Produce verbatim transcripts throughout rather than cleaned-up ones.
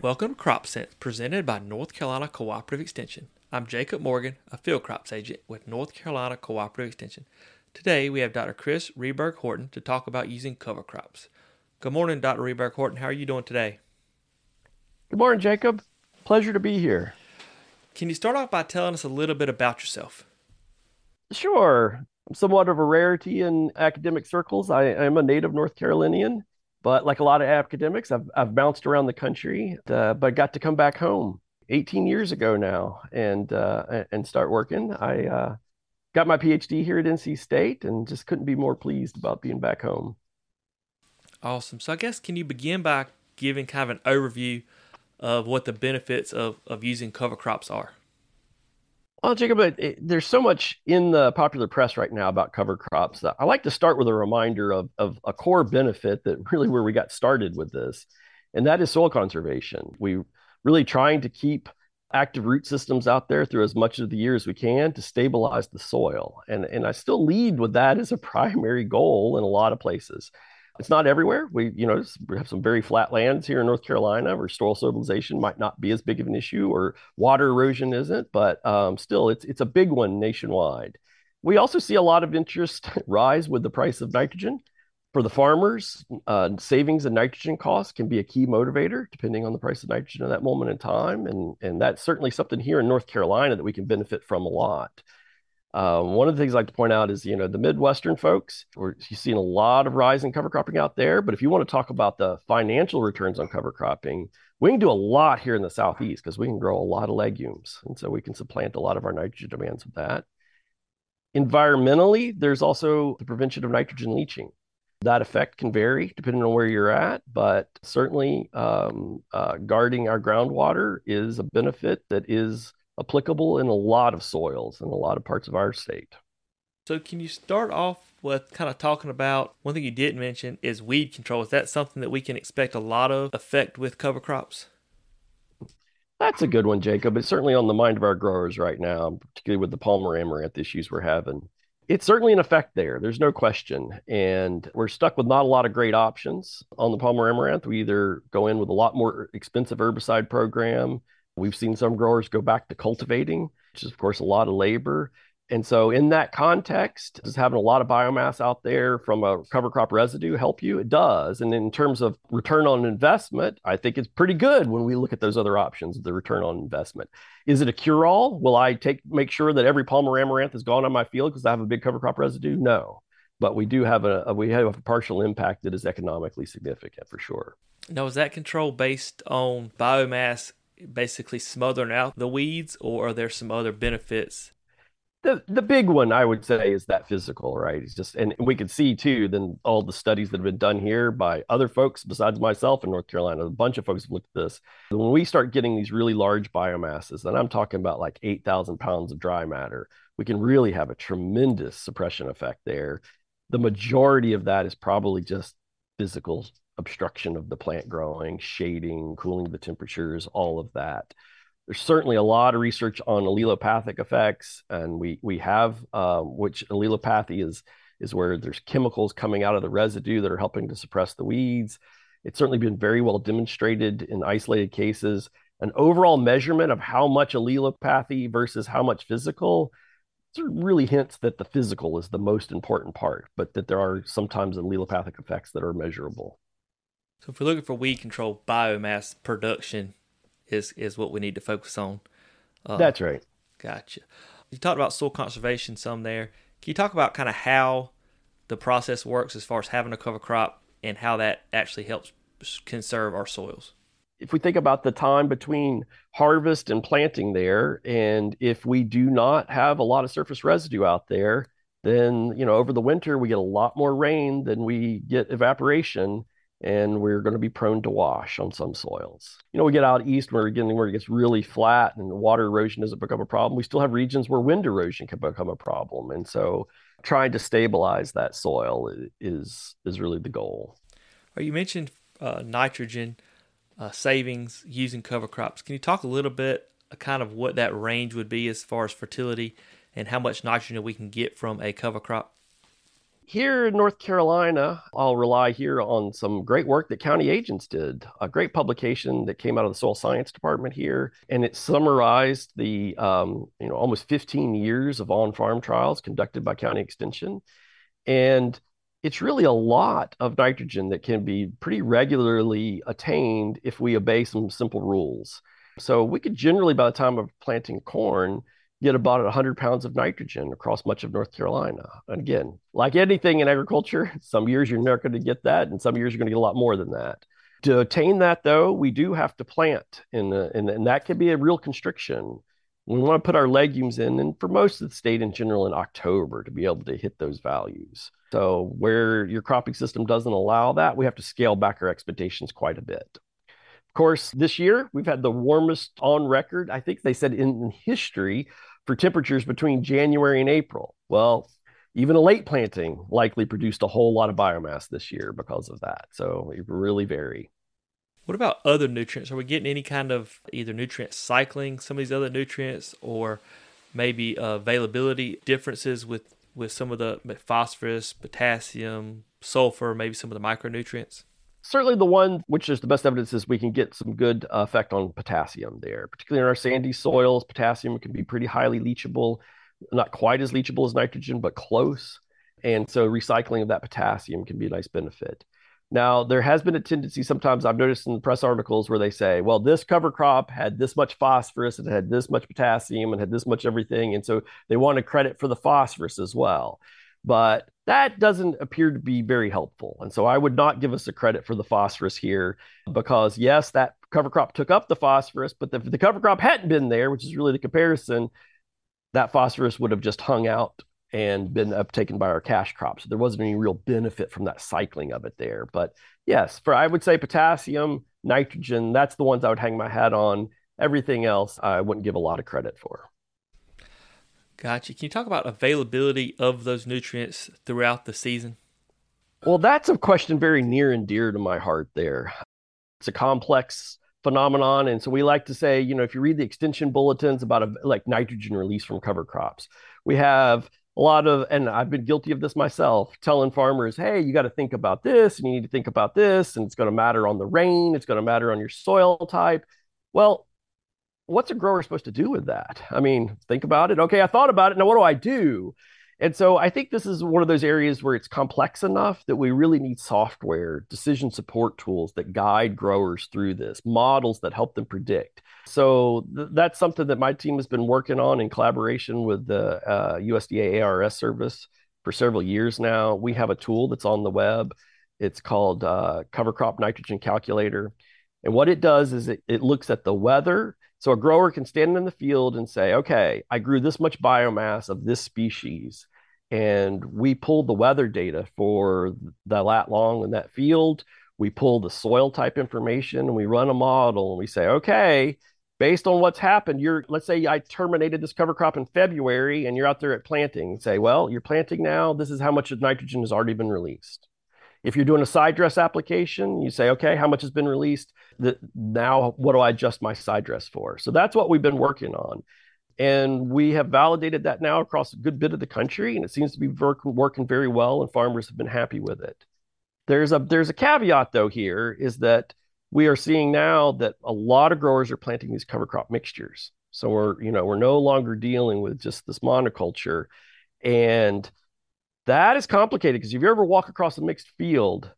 Welcome to Crop Sense, presented by North Carolina Cooperative Extension. I'm Jacob Morgan, a field crops agent with North Carolina Cooperative Extension. Today we have Doctor Chris Reberg-Horton to talk about using cover crops. Good morning, Doctor Reberg-Horton. How are you doing today? Good morning, Jacob. Pleasure to be here. Can you start off by telling us a little bit about yourself? Sure. I'm somewhat of a rarity in academic circles. I am a native North Carolinian. But like a lot of academics, I've I've bounced around the country, uh, but I got to come back home eighteen years ago now and uh, and start working. I uh, got my P H D here at N C State and just couldn't be more pleased about being back home. Awesome. So I guess can you begin by giving kind of an overview of what the benefits of, of using cover crops are? Well, Jacob, it, it, there's so much in the popular press right now about cover crops. I like to start with a reminder of, of a core benefit that really where we got started with this, and that is soil conservation. We're really trying to keep active root systems out there through as much of the year as we can to stabilize the soil. And, and I still lead with that as a primary goal in a lot of places. It's not everywhere. We, you know, we have some very flat lands here in North Carolina where soil stabilization might not be as big of an issue or water erosion isn't, but um, still it's it's a big one nationwide. We also see a lot of interest rise with the price of nitrogen. For the farmers, uh, savings in nitrogen costs can be a key motivator depending on the price of nitrogen at that moment in time. And, and that's certainly something here in North Carolina that we can benefit from a lot. Uh, one of the things I like to point out is, you know, the Midwestern folks, we're seeing a lot of rise in cover cropping out there. But if you want to talk about the financial returns on cover cropping, we can do a lot here in the Southeast because we can grow a lot of legumes. And so we can supplant a lot of our nitrogen demands with that. Environmentally, there's also the prevention of nitrogen leaching. That effect can vary depending on where you're at, but certainly um, uh, guarding our groundwater is a benefit that is applicable in a lot of soils in a lot of parts of our state. So can you start off with kind of talking about, one thing you didn't mention is weed control. Is that something that we can expect a lot of effect with cover crops? That's a good one, Jacob. It's certainly on the mind of our growers right now, particularly with the Palmer amaranth issues we're having. It's certainly an effect there. There's no question. And we're stuck with not a lot of great options on the Palmer amaranth. We either go in with a lot more expensive herbicide program. We've seen some growers go back to cultivating, which is, of course, a lot of labor. And so in that context, does having a lot of biomass out there from a cover crop residue help you? It does. And in terms of return on investment, I think it's pretty good when we look at those other options, the return on investment. Is it a cure-all? Will I take make sure that every Palmer amaranth is gone on my field because I have a big cover crop residue? No. But we do have a, we have a partial impact that is economically significant for sure. Now, is that control based on biomass basically smothering out the weeds, or are there some other benefits? The the big one I would say is that physical, right? It's just, and we can see too, then all the studies that have been done here by other folks besides myself in North Carolina, a bunch of folks have looked at this. When we start getting these really large biomasses, and I'm talking about like eight thousand pounds of dry matter, we can really have a tremendous suppression effect there. The majority of that is probably just physical obstruction of the plant growing, shading, cooling the temperatures, all of that. There's certainly a lot of research on allelopathic effects, and we we have, uh, which allelopathy is, is where there's chemicals coming out of the residue that are helping to suppress the weeds. It's certainly been very well demonstrated in isolated cases. An overall measurement of how much allelopathy versus how much physical sort of really hints that the physical is the most important part, but that there are sometimes allelopathic effects that are measurable. So if we're looking for weed control, biomass production is, is what we need to focus on. Uh, That's right. Gotcha. You talked about soil conservation some there. Can you talk about kind of how the process works as far as having a cover crop and how that actually helps conserve our soils? If we think about the time between harvest and planting there, and if we do not have a lot of surface residue out there, then, you know, over the winter, we get a lot more rain than we get evaporation. And we're going to be prone to wash on some soils. You know, we get out east where, again, where it gets really flat and water erosion doesn't become a problem. We still have regions where wind erosion can become a problem. And so trying to stabilize that soil is is really the goal. Well, you mentioned uh, nitrogen uh, savings using cover crops. Can you talk a little bit kind of what that range would be as far as fertility and how much nitrogen we can get from a cover crop? Here in North Carolina, I'll rely here on some great work that county agents did, a great publication that came out of the soil science department here, and it summarized the um, you know almost fifteen years of on-farm trials conducted by county extension. And it's really a lot of nitrogen that can be pretty regularly attained if we obey some simple rules. So we could generally, by the time of planting corn, get about one hundred pounds of nitrogen across much of North Carolina. And again, like anything in agriculture, some years you're not going to get that, and some years you're going to get a lot more than that. To attain that, though, we do have to plant, and and that can be a real constriction. We want to put our legumes in, and for most of the state in general, in October, to be able to hit those values. So where your cropping system doesn't allow that, we have to scale back our expectations quite a bit. Of course, this year, we've had the warmest on record, I think they said in history, for temperatures between January and April. Well, even a late planting likely produced a whole lot of biomass this year because of that. So it really varies. What about other nutrients? Are we getting any kind of either nutrient cycling, some of these other nutrients, or maybe availability differences with, with some of the phosphorus, potassium, sulfur, maybe some of the micronutrients? Certainly the one which is the best evidence is we can get some good uh, effect on potassium there, particularly in our sandy soils. Potassium can be pretty highly leachable, not quite as leachable as nitrogen, but close. And so recycling of that potassium can be a nice benefit. Now, there has been a tendency sometimes I've noticed in the press articles where they say, well, this cover crop had this much phosphorus and had this much potassium and had this much everything. And so they wanted credit for the phosphorus as well. But that doesn't appear to be very helpful. And so I would not give us a credit for the phosphorus here because, yes, that cover crop took up the phosphorus, but if the cover crop hadn't been there, which is really the comparison, that phosphorus would have just hung out and been uptaken by our cash crop. So there wasn't any real benefit from that cycling of it there. But yes, for I would say potassium, nitrogen, that's the ones I would hang my hat on. Everything else, I wouldn't give a lot of credit for. Gotcha. Can you talk about availability of those nutrients throughout the season? Well, that's a question very near and dear to my heart there. It's a complex phenomenon. And so we like to say, you know, if you read the extension bulletins about a, like nitrogen release from cover crops, we have a lot of, and I've been guilty of this myself, telling farmers, hey, you got to think about this and you need to think about this. And it's going to matter on the rain. It's going to matter on your soil type. Well, what's a grower supposed to do with that? I mean, think about it. Okay, I thought about it. Now, what do I do? And so I think this is one of those areas where it's complex enough that we really need software, decision support tools that guide growers through this, models that help them predict. So th- that's something that my team has been working on in collaboration with the uh, U S D A A R S service for several years now. We have a tool that's on the web. It's called uh, Cover Crop Nitrogen Calculator. And what it does is it, it looks at the weather. So a grower can stand in the field and say, okay, I grew this much biomass of this species. And we pulled the weather data for the lat long in that field. We pull the soil type information and we run a model and we say, okay, based on what's happened, you're, let's say I terminated this cover crop in February and you're out there at planting and say, well, you're planting now. This is how much of nitrogen has already been released. If you're doing a side dress application, you say, okay, how much has been released? The, now, what do I adjust my side dress for? So that's what we've been working on. And we have validated that now across a good bit of the country. And it seems to be work, working very well and farmers have been happy with it. There's a, there's a caveat though here is that we are seeing now that a lot of growers are planting these cover crop mixtures. So we're, you know, we're no longer dealing with just this monoculture. And that is complicated because if you ever walk across a mixed field,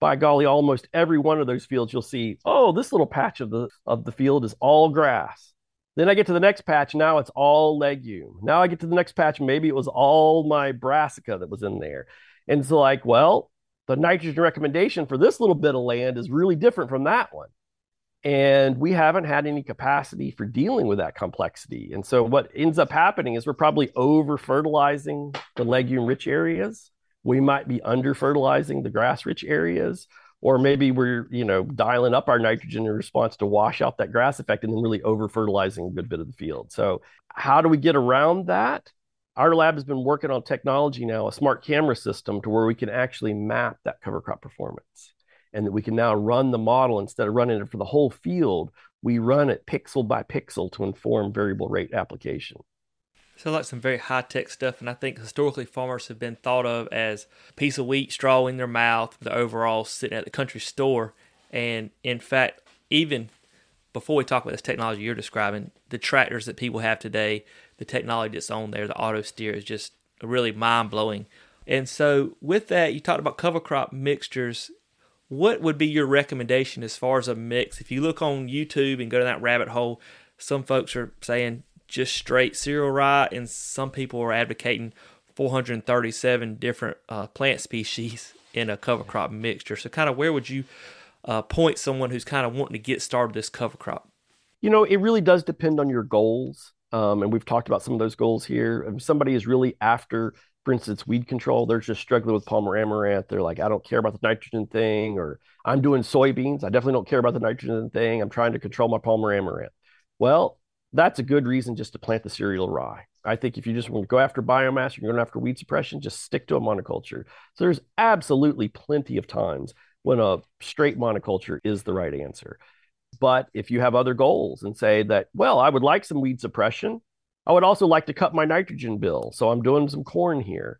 by golly, almost every one of those fields, you'll see, oh, this little patch of the of the field is all grass. Then I get to the next patch, now it's all legume. Now I get to the next patch, maybe it was all my brassica that was in there. And it's like, well, the nitrogen recommendation for this little bit of land is really different from that one. And we haven't had any capacity for dealing with that complexity. And so what ends up happening is we're probably over-fertilizing the legume-rich areas. We might be under-fertilizing the grass-rich areas, or maybe we're, you know, dialing up our nitrogen in response to wash out that grass effect and then really over-fertilizing a good bit of the field. So how do we get around that? Our lab has been working on technology now, a smart camera system to where we can actually map that cover crop performance. And that we can now run the model instead of running it for the whole field, we run it pixel by pixel to inform variable rate application. Sounds like some very high-tech stuff, and I think historically farmers have been thought of as a piece of wheat, straw in their mouth, the overall sitting at the country store. And in fact, even before we talk about this technology you're describing, the tractors that people have today, the technology that's on there, the auto steer is just really mind-blowing. And so with that, you talked about cover crop mixtures. What would be your recommendation as far as a mix? If you look on YouTube and go to that rabbit hole, some folks are saying just straight cereal rye, and some people are advocating four hundred thirty-seven different uh, plant species in a cover crop mixture. So kind of where would you uh, point someone who's kind of wanting to get started this cover crop? You know, it really does depend on your goals. Um, and we've talked about some of those goals here. If somebody is really after, for instance, weed control, they're just struggling with Palmer amaranth. They're like, I don't care about the nitrogen thing, or I'm doing soybeans. I definitely don't care about the nitrogen thing. I'm trying to control my Palmer amaranth. Well, that's a good reason just to plant the cereal rye. I think if you just want to go after biomass, you're going after weed suppression, just stick to a monoculture. So there's absolutely plenty of times when a straight monoculture is the right answer. But if you have other goals and say that, well, I would like some weed suppression, I would also like to cut my nitrogen bill, so I'm doing some corn here.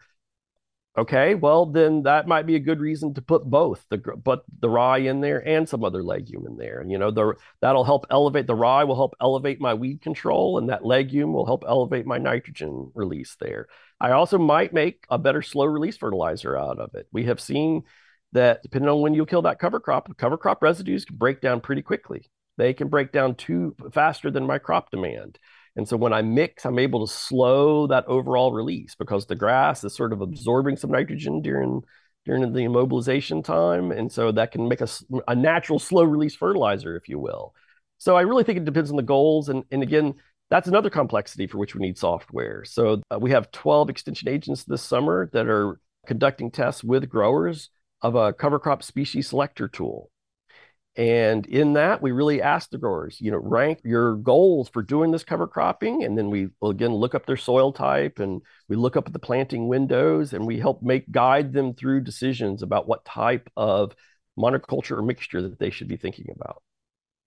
Okay, well, then that might be a good reason to put both the but the rye in there and some other legume in there. You know, the, that'll help elevate, the rye will help elevate my weed control, and that legume will help elevate my nitrogen release there. I also might make a better slow release fertilizer out of it. We have seen that depending on when you kill that cover crop, cover crop residues can break down pretty quickly. They can break down too faster than my crop demand. And so when I mix, I'm able to slow that overall release because the grass is sort of absorbing some nitrogen during during the immobilization time. And so that can make a, a natural slow release fertilizer, if you will. So I really think it depends on the goals. And, and again, that's another complexity for which we need software. So uh, we have twelve extension agents this summer that are conducting tests with growers of a cover crop species selector tool. And in that, we really ask the growers, you know, rank your goals for doing this cover cropping. And then we, again, look up their soil type, and we look up at the planting windows, and we help make guide them through decisions about what type of monoculture or mixture that they should be thinking about.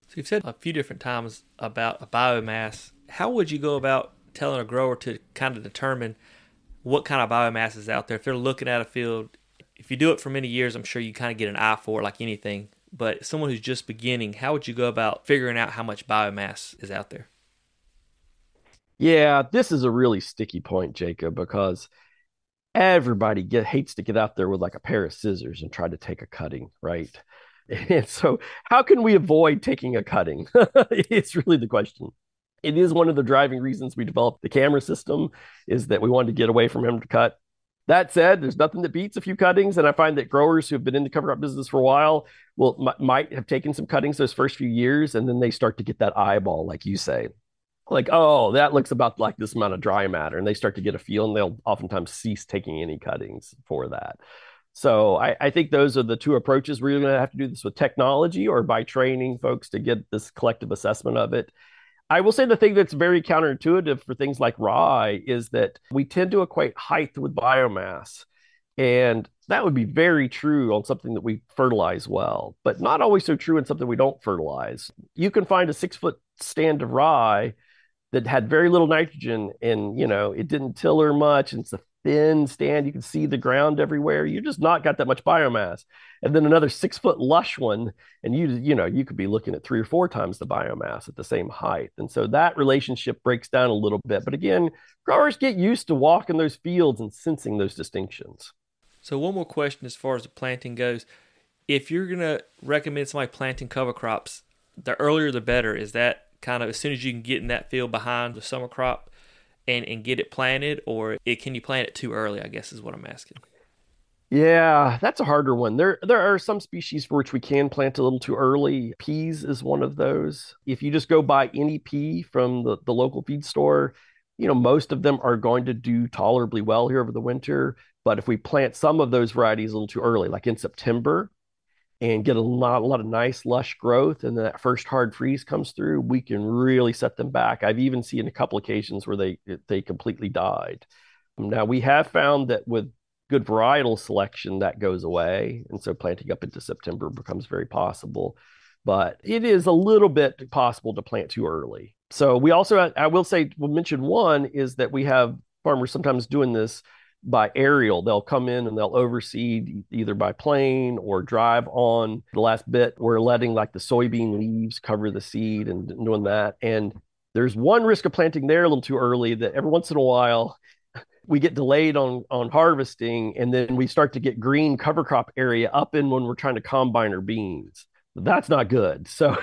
So you've said a few different times about biomass. How would you go about telling a grower to kind of determine what kind of biomass is out there? If they're looking at a field, if you do it for many years, I'm sure you kind of get an eye for it like anything. But someone who's just beginning, how would you go about figuring out how much biomass is out there? Yeah, this is a really sticky point, Jacob, because everybody get, hates to get out there with like a pair of scissors and try to take a cutting, right? And so how can we avoid taking a cutting? It's really the question. It is one of the driving reasons we developed the camera system, is that we wanted to get away from him to cut. That said, there's nothing that beats a few cuttings. And I find that growers who have been in the cover crop business for a while will m- might have taken some cuttings those first few years. And then they start to get that eyeball, like you say, like, oh, that looks about like this amount of dry matter. And they start to get a feel, and they'll oftentimes cease taking any cuttings for that. So I, I think those are the two approaches. We're going to have to do this with technology or by training folks to get this collective assessment of it. I will say the thing that's very counterintuitive for things like rye is that we tend to equate height with biomass. And that would be very true on something that we fertilize well, but not always so true in something we don't fertilize. You can find a six foot stand of rye that had very little nitrogen, and, you know, it didn't tiller much, and it's a thin stand. You can see the ground everywhere. You just not got that much biomass. And then another six foot lush one, and you you know, you could be looking at three or four times the biomass at the same height. And so that relationship breaks down a little bit. But again, growers get used to walking those fields and sensing those distinctions. So one more question as far as the planting goes. If you're going to recommend somebody planting cover crops, the earlier the better. Is that kind of as soon as you can get in that field behind the summer crop and, and get it planted, or it, can you plant it too early, I guess is what I'm asking? Yeah, that's a harder one. There there are some species for which we can plant a little too early. Peas is one of those. If you just go buy any pea from the, the local feed store, you know, most of them are going to do tolerably well here over the winter. But if we plant some of those varieties a little too early, like in September, and get a lot, a lot of nice lush growth, and then that first hard freeze comes through, we can really set them back. I've even seen a couple occasions where they they completely died. Now, we have found that with good varietal selection, that goes away. And so planting up into September becomes very possible. But it is a little bit possible to plant too early. So we also, I will say, we'll mention one is that we have farmers sometimes doing this by aerial. They'll come in and they'll overseed either by plane or drive on the last bit. We're letting like the soybean leaves cover the seed and doing that. And there's one risk of planting there a little too early that every once in a while we get delayed on, on harvesting. And then we start to get green cover crop area up in when we're trying to combine our beans. That's not good. So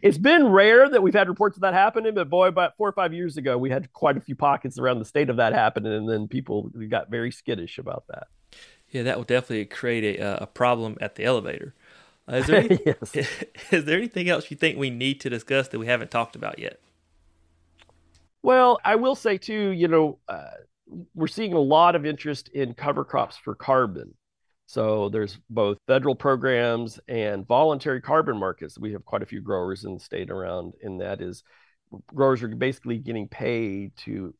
it's been rare that we've had reports of that happening, but boy, about four or five years ago, we had quite a few pockets around the state of that happening. And then people got very skittish about that. Yeah, that will definitely create a, a problem at the elevator. Uh, is, there any, yes. is there anything else you think we need to discuss that we haven't talked about yet? Well, I will say too, you know, uh, we're seeing a lot of interest in cover crops for carbon. So there's both federal programs and voluntary carbon markets. We have quite a few growers in the state around, and that is growers are basically getting paid to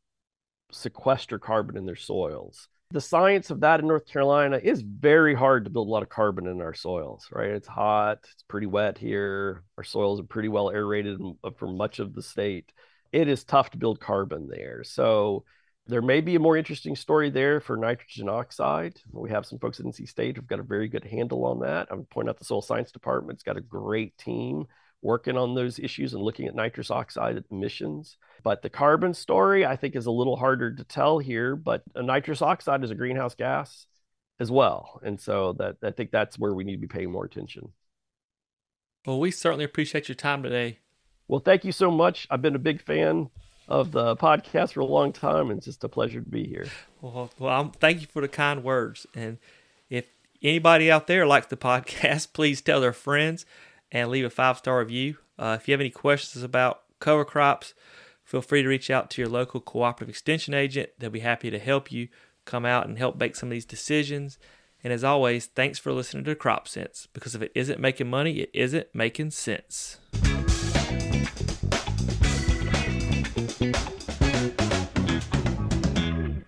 sequester carbon in their soils. The science of that in North Carolina is very hard to build a lot of carbon in our soils, right? It's hot, it's pretty wet here. Our soils are pretty well aerated for much of the state. It is tough to build carbon there. So there may be a more interesting story there for nitrogen oxide. We have some folks at N C State who've got a very good handle on that. I would point out the soil science department's got a great team working on those issues and looking at nitrous oxide emissions. But the carbon story, I think, is a little harder to tell here, but nitrous oxide is a greenhouse gas as well. And so that I think that's where we need to be paying more attention. Well, we certainly appreciate your time today. Well, thank you so much. I've been a big fan of the podcast for a long time, and it's just a pleasure to be here. Well, well I'm, thank you for the kind words. And if anybody out there likes the podcast, please tell their friends and leave a five-star review. Uh, if you have any questions about cover crops, feel free to reach out to your local cooperative extension agent. They'll be happy to help you come out and help make some of these decisions. And as always, thanks for listening to Crop Sense, because if it isn't making money, it isn't making sense.